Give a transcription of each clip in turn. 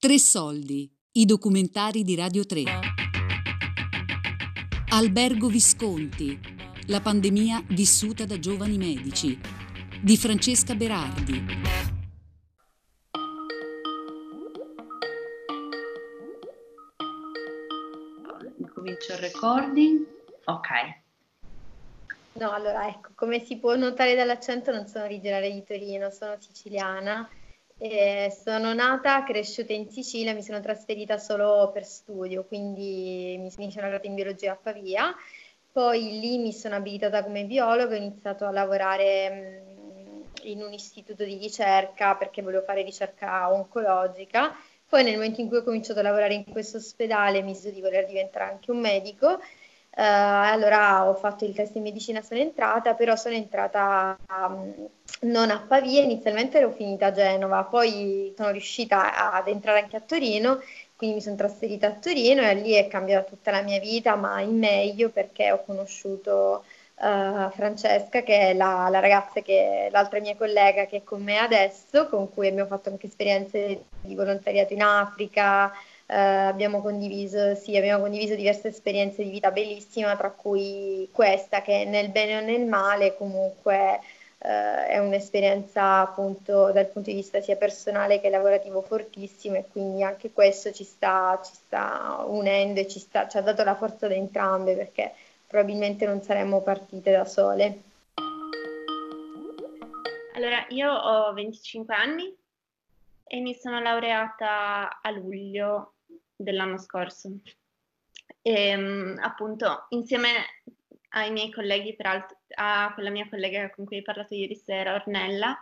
Tre soldi, i documentari di Radio 3. Albergo Visconti, la pandemia vissuta da giovani medici, di Francesca Berardi. Incomincio il recording. Ok. No, allora ecco, come si può notare dall'accento non sono originaria di Torino, sono siciliana. Sono nata, cresciuta in Sicilia, mi sono trasferita solo per studio, quindi mi sono laureata in biologia a Pavia, poi lì mi sono abilitata come biologa, ho iniziato a lavorare in un istituto di ricerca perché volevo fare ricerca oncologica, poi nel momento in cui ho cominciato a lavorare in questo ospedale misero di voler diventare anche un medico. Allora ho fatto il test in medicina, sono entrata, però sono entrata non a Pavia, inizialmente ero finita a Genova, poi sono riuscita ad entrare anche a Torino, quindi mi sono trasferita a Torino e lì è cambiata tutta la mia vita, ma in meglio, perché ho conosciuto Francesca, che è la ragazza, che l'altra mia collega che è con me adesso, con cui abbiamo fatto anche esperienze di volontariato in Africa. Abbiamo condiviso diverse esperienze di vita bellissima, tra cui questa che nel bene o nel male comunque è un'esperienza appunto dal punto di vista sia personale che lavorativo fortissima, e quindi anche questo ci sta unendo e ci ha dato la forza da entrambe, perché probabilmente non saremmo partite da sole. Allora, io ho 25 anni e mi sono laureata a luglio dell'anno scorso e appunto insieme ai miei colleghi, peraltro a quella mia collega con cui ho parlato ieri sera, Ornella,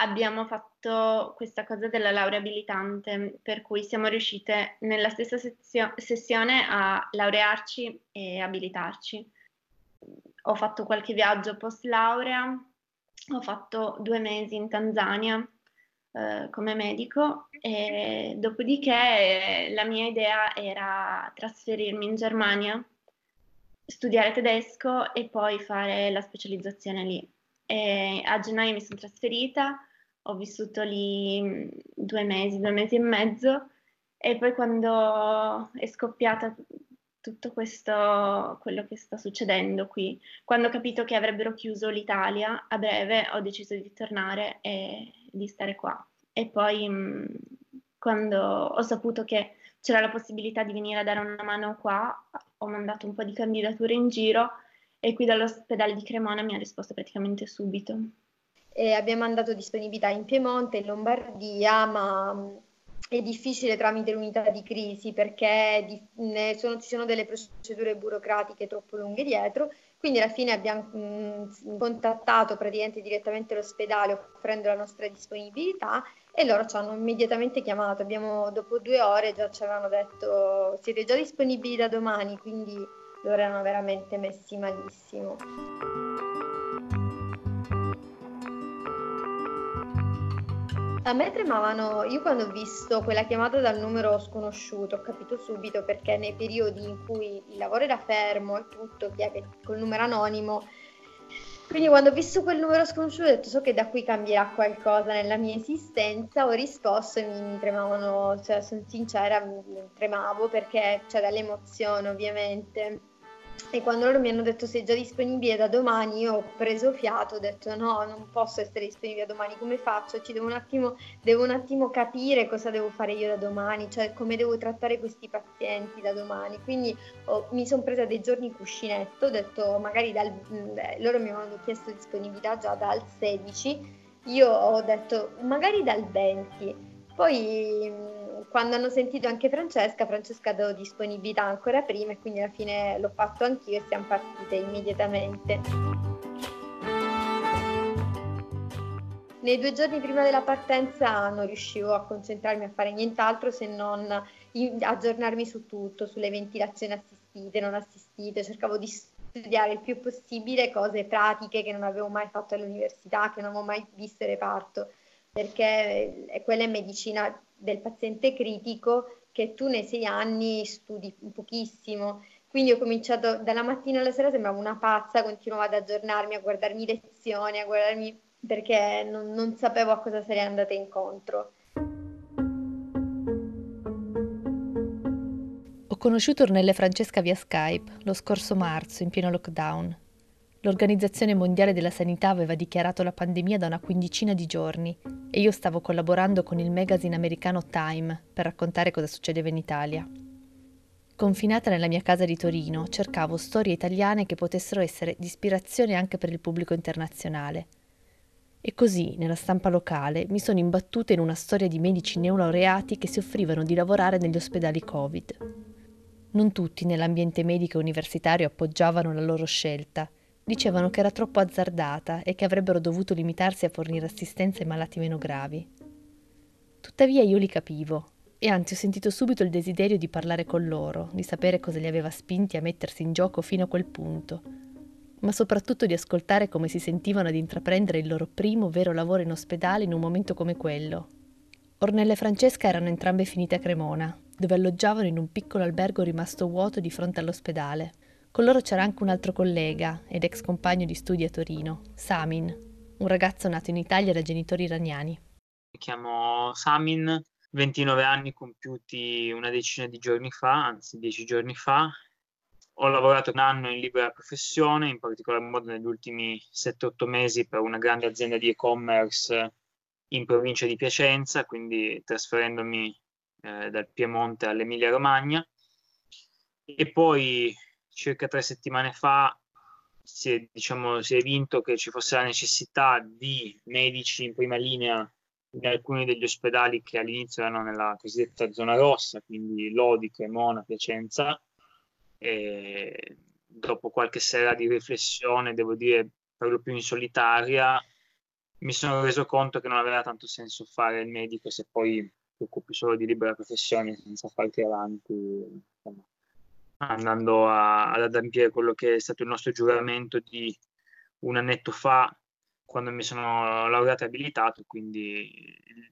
abbiamo fatto questa cosa della laurea abilitante, per cui siamo riuscite nella stessa sessione a laurearci e abilitarci. Ho fatto qualche viaggio post laurea, ho fatto 2 mesi in Tanzania come medico, e dopodiché la mia idea era trasferirmi in Germania, studiare tedesco e poi fare la specializzazione lì. E a gennaio mi sono trasferita, ho vissuto lì 2 mesi e mezzo, e poi quando è scoppiata tutto questo, quello che sta succedendo qui, quando ho capito che avrebbero chiuso l'Italia a breve, ho deciso di tornare e di stare qua. E poi quando ho saputo che c'era la possibilità di venire a dare una mano qua, ho mandato un po' di candidature in giro e qui dall'ospedale di Cremona mi ha risposto praticamente subito. E abbiamo mandato disponibilità in Piemonte, in Lombardia, ma è difficile tramite l'unità di crisi, perché ci sono delle procedure burocratiche troppo lunghe dietro, quindi alla fine abbiamo contattato praticamente direttamente l'ospedale offrendo la nostra disponibilità e loro ci hanno immediatamente chiamato. Dopo 2 ore già ci avevano detto siete già disponibili da domani, quindi loro erano veramente messi malissimo. A me tremavano, io quando ho visto quella chiamata dal numero sconosciuto, ho capito subito, perché nei periodi in cui il lavoro era fermo e tutto, col numero anonimo, quindi quando ho visto quel numero sconosciuto ho detto so che da qui cambierà qualcosa nella mia esistenza, ho risposto e mi tremavano, cioè sono sincera, mi tremavo perché dall'emozione ovviamente. E quando loro mi hanno detto sei già disponibile da domani, io ho preso fiato, ho detto no, non posso essere disponibile da domani, come faccio? Devo un attimo capire cosa devo fare io da domani, cioè come devo trattare questi pazienti da domani. Quindi mi sono presa dei giorni cuscinetto, ho detto magari loro mi avevano chiesto disponibilità già dal 16, io ho detto magari dal 20. Poi quando hanno sentito anche Francesca ha dato disponibilità ancora prima, e quindi alla fine l'ho fatto anch'io e siamo partite immediatamente. Nei 2 giorni prima della partenza non riuscivo a concentrarmi a fare nient'altro se non aggiornarmi su tutto, sulle ventilazioni assistite, non assistite, cercavo di studiare il più possibile cose pratiche che non avevo mai fatto all'università, che non avevo mai visto in reparto, perché quella è medicina del paziente critico che tu nei 6 anni studi pochissimo. Quindi ho cominciato dalla mattina alla sera, sembravo una pazza, continuavo ad aggiornarmi, a guardarmi lezioni, perché non sapevo a cosa sarei andata incontro. conosciuto Ornella e Francesca via Skype lo scorso marzo, in pieno lockdown. L'Organizzazione Mondiale della Sanità aveva dichiarato la pandemia da una quindicina di giorni e io stavo collaborando con il magazine americano Time per raccontare cosa succedeva in Italia. Confinata nella mia casa di Torino, cercavo storie italiane che potessero essere di ispirazione anche per il pubblico internazionale. E così, nella stampa locale, mi sono imbattuta in una storia di medici neolaureati che si offrivano di lavorare negli ospedali Covid. Non tutti nell'ambiente medico universitario appoggiavano la loro scelta, dicevano che era troppo azzardata e che avrebbero dovuto limitarsi a fornire assistenza ai malati meno gravi. Tuttavia io li capivo, e anzi ho sentito subito il desiderio di parlare con loro, di sapere cosa li aveva spinti a mettersi in gioco fino a quel punto, ma soprattutto di ascoltare come si sentivano ad intraprendere il loro primo vero lavoro in ospedale in un momento come quello. Ornella e Francesca erano entrambe finite a Cremona, dove alloggiavano in un piccolo albergo rimasto vuoto di fronte all'ospedale. Con loro c'era anche un altro collega ed ex compagno di studi a Torino, Samin, un ragazzo nato in Italia da genitori iraniani. Mi chiamo Samin, 29 anni compiuti una decina di giorni fa, anzi 10 giorni fa. Ho lavorato un anno in libera professione, in particolar modo negli ultimi 7-8 mesi per una grande azienda di e-commerce in provincia di Piacenza, quindi trasferendomi dal Piemonte all'Emilia Romagna. E poi circa 3 settimane fa si è vinto che ci fosse la necessità di medici in prima linea in alcuni degli ospedali che all'inizio erano nella cosiddetta zona rossa, quindi Lodi, Cremona, Piacenza. E dopo qualche sera di riflessione, devo dire per lo più in solitaria, mi sono reso conto che non aveva tanto senso fare il medico se poi ti occupi solo di libera professione senza farti avanti, insomma, andando ad adempiere quello che è stato il nostro giuramento di un annetto fa quando mi sono laureato e abilitato. Quindi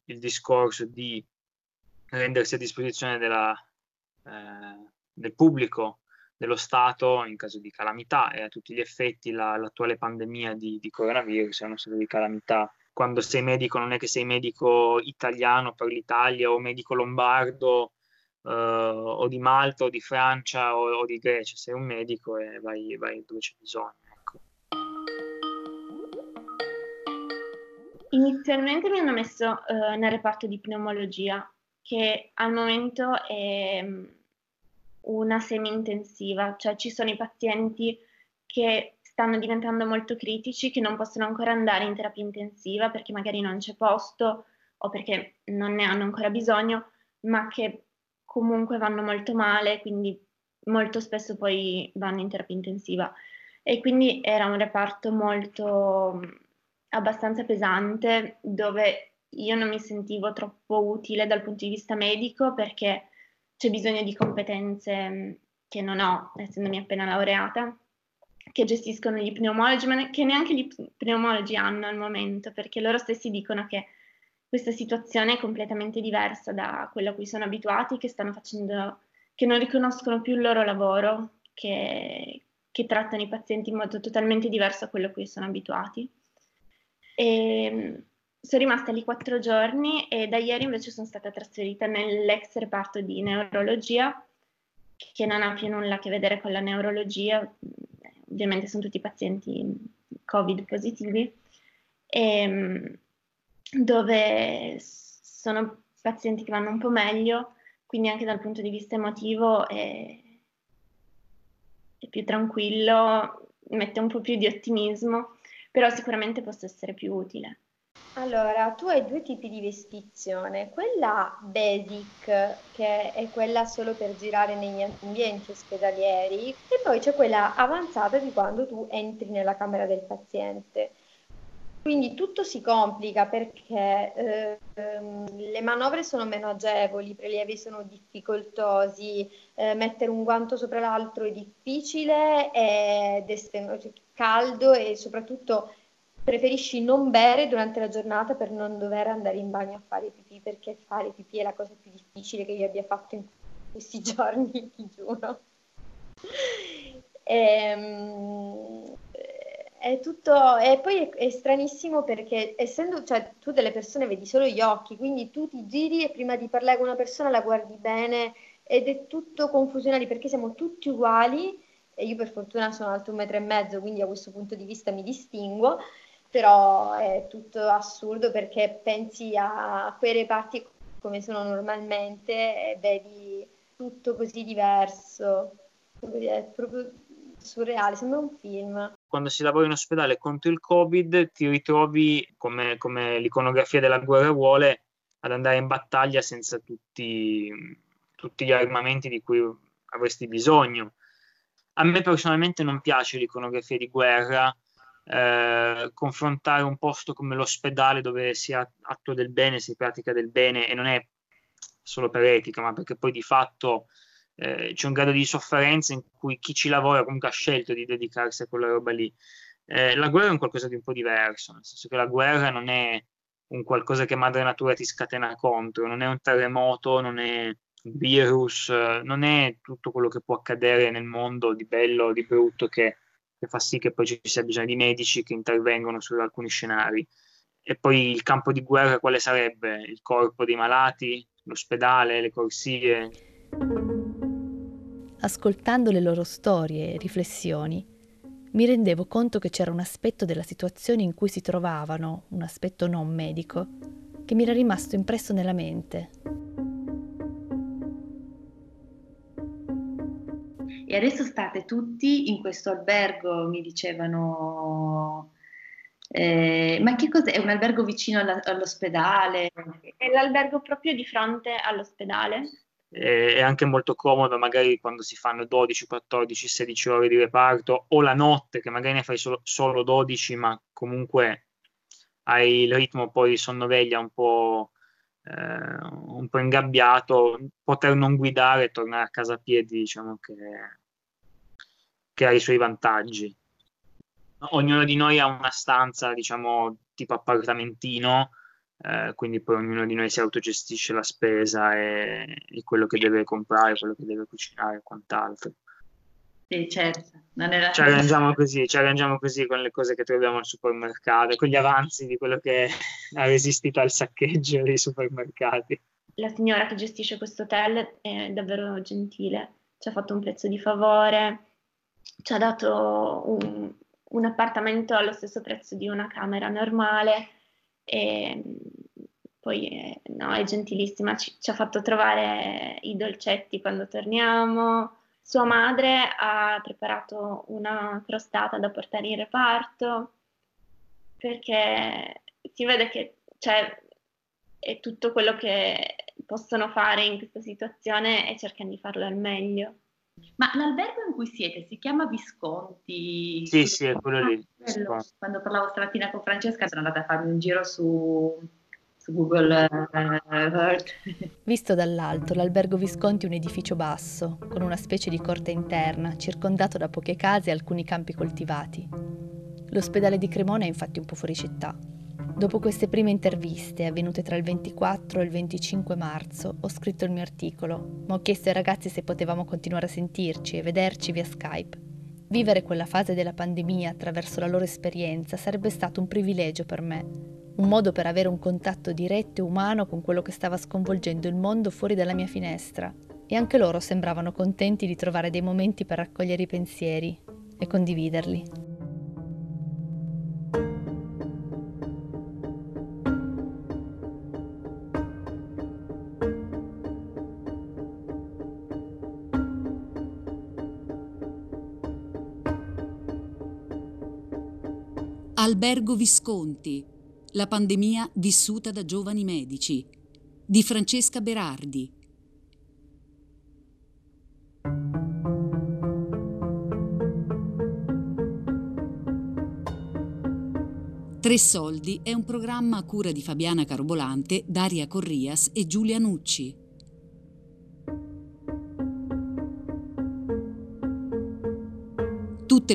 il discorso di rendersi a disposizione del pubblico, dello Stato in caso di calamità, e a tutti gli effetti l'attuale pandemia di coronavirus è una serie di calamità. Quando sei medico non è che sei medico italiano per l'Italia o medico lombardo o di Malta o di Francia o di Grecia, sei un medico e vai dove c'è bisogno. Ecco. Inizialmente mi hanno messo nel reparto di pneumologia, che al momento è una semi-intensiva, cioè ci sono i pazienti che stanno diventando molto critici, che non possono ancora andare in terapia intensiva perché magari non c'è posto o perché non ne hanno ancora bisogno, ma che comunque vanno molto male, quindi molto spesso poi vanno in terapia intensiva. E quindi era un reparto molto abbastanza pesante, dove io non mi sentivo troppo utile dal punto di vista medico perché c'è bisogno di competenze che non ho, essendomi appena laureata, che gestiscono gli pneumologi, ma che neanche gli pneumologi hanno al momento, perché loro stessi dicono che questa situazione è completamente diversa da quella a cui sono abituati, che non riconoscono più il loro lavoro, che trattano i pazienti in modo totalmente diverso da quello a cui sono abituati. E sono rimasta lì 4 giorni e da ieri invece sono stata trasferita nell'ex reparto di neurologia, che non ha più nulla a che vedere con la neurologia, ovviamente sono tutti pazienti Covid positivi, e dove sono pazienti che vanno un po' meglio, quindi anche dal punto di vista emotivo è più tranquillo, mette un po' più di ottimismo, però sicuramente posso essere più utile. Allora, tu hai 2 tipi di vestizione, quella basic, che è quella solo per girare negli ambienti ospedalieri, e poi c'è quella avanzata di quando tu entri nella camera del paziente. Quindi tutto si complica perché le manovre sono meno agevoli, i prelievi sono difficoltosi, mettere un guanto sopra l'altro è difficile, è caldo e soprattutto preferisci non bere durante la giornata per non dover andare in bagno a fare pipì, perché fare pipì è la cosa più difficile che io abbia fatto in questi giorni, ti giuro. È tutto, e poi è stranissimo perché essendo, cioè, tu delle persone vedi solo gli occhi, quindi tu ti giri e prima di parlare con una persona la guardi bene ed è tutto confusionale perché siamo tutti uguali, e io per fortuna sono alto 1,5 metri, quindi a questo punto di vista mi distinguo, però è tutto assurdo perché pensi a quei reparti come sono normalmente e vedi tutto così diverso, è proprio surreale, sembra un film. Quando si lavora in ospedale contro il Covid ti ritrovi, come l'iconografia della guerra vuole, ad andare in battaglia senza tutti gli armamenti di cui avresti bisogno. A me personalmente non piace l'iconografia di guerra, confrontare un posto come l'ospedale dove si attua del bene, si pratica del bene, e non è solo per etica, ma perché poi di fatto c'è un grado di sofferenza in cui chi ci lavora comunque ha scelto di dedicarsi a quella roba lì. La guerra è un qualcosa di un po' diverso, nel senso che la guerra non è un qualcosa che madre natura ti scatena contro, non è un terremoto, non è virus, non è tutto quello che può accadere nel mondo di bello, di brutto, che fa sì che poi ci sia bisogno di medici che intervengono su alcuni scenari. E poi il campo di guerra quale sarebbe? Il corpo dei malati, l'ospedale, le corsie. Ascoltando le loro storie e riflessioni, mi rendevo conto che c'era un aspetto della situazione in cui si trovavano, un aspetto non medico, che mi era rimasto impresso nella mente. E adesso state tutti in questo albergo, mi dicevano, ma che cos'è? È un albergo vicino all'ospedale? È l'albergo proprio di fronte all'ospedale. È anche molto comodo magari quando si fanno 12, 14, 16 ore di reparto, o la notte che magari ne fai solo 12, ma comunque hai il ritmo poi sonno-veglia un po' ingabbiato. Poter non guidare e tornare a casa a piedi, diciamo che ha i suoi vantaggi. Ognuno di noi ha una stanza, diciamo, tipo appartamentino, quindi poi ognuno di noi si autogestisce la spesa e quello che deve comprare, quello che deve cucinare e quant'altro. Sì, certo. Ci arrangiamo così con le cose che troviamo al supermercato, con gli avanzi di quello che ha resistito al saccheggio dei supermercati. La signora che gestisce questo hotel è davvero gentile, ci ha fatto un prezzo di favore, ci ha dato un appartamento allo stesso prezzo di una camera normale. E poi no, è gentilissima, ci ha fatto trovare i dolcetti quando torniamo. Sua madre ha preparato una crostata da portare in reparto, perché si vede che è tutto quello che possono fare in questa situazione e cercano di farlo al meglio. Ma l'albergo in cui siete si chiama Visconti? Sì, è quello lì. Quando parlavo stamattina con Francesca sono andata a farmi un giro su Google Earth. Visto dall'alto, l'albergo Visconti è un edificio basso, con una specie di corte interna, circondato da poche case e alcuni campi coltivati. L'ospedale di Cremona è infatti un po' fuori città. Dopo queste prime interviste, avvenute tra il 24 e il 25 marzo, ho scritto il mio articolo, ma ho chiesto ai ragazzi se potevamo continuare a sentirci e vederci via Skype. Vivere quella fase della pandemia attraverso la loro esperienza sarebbe stato un privilegio per me, un modo per avere un contatto diretto e umano con quello che stava sconvolgendo il mondo fuori dalla mia finestra. E anche loro sembravano contenti di trovare dei momenti per raccogliere i pensieri e condividerli. Albergo Visconti, la pandemia vissuta da giovani medici, di Francesca Berardi. Tre Soldi è un programma a cura di Fabiana Carobolante, Daria Corrias e Giulia Nucci. Tutte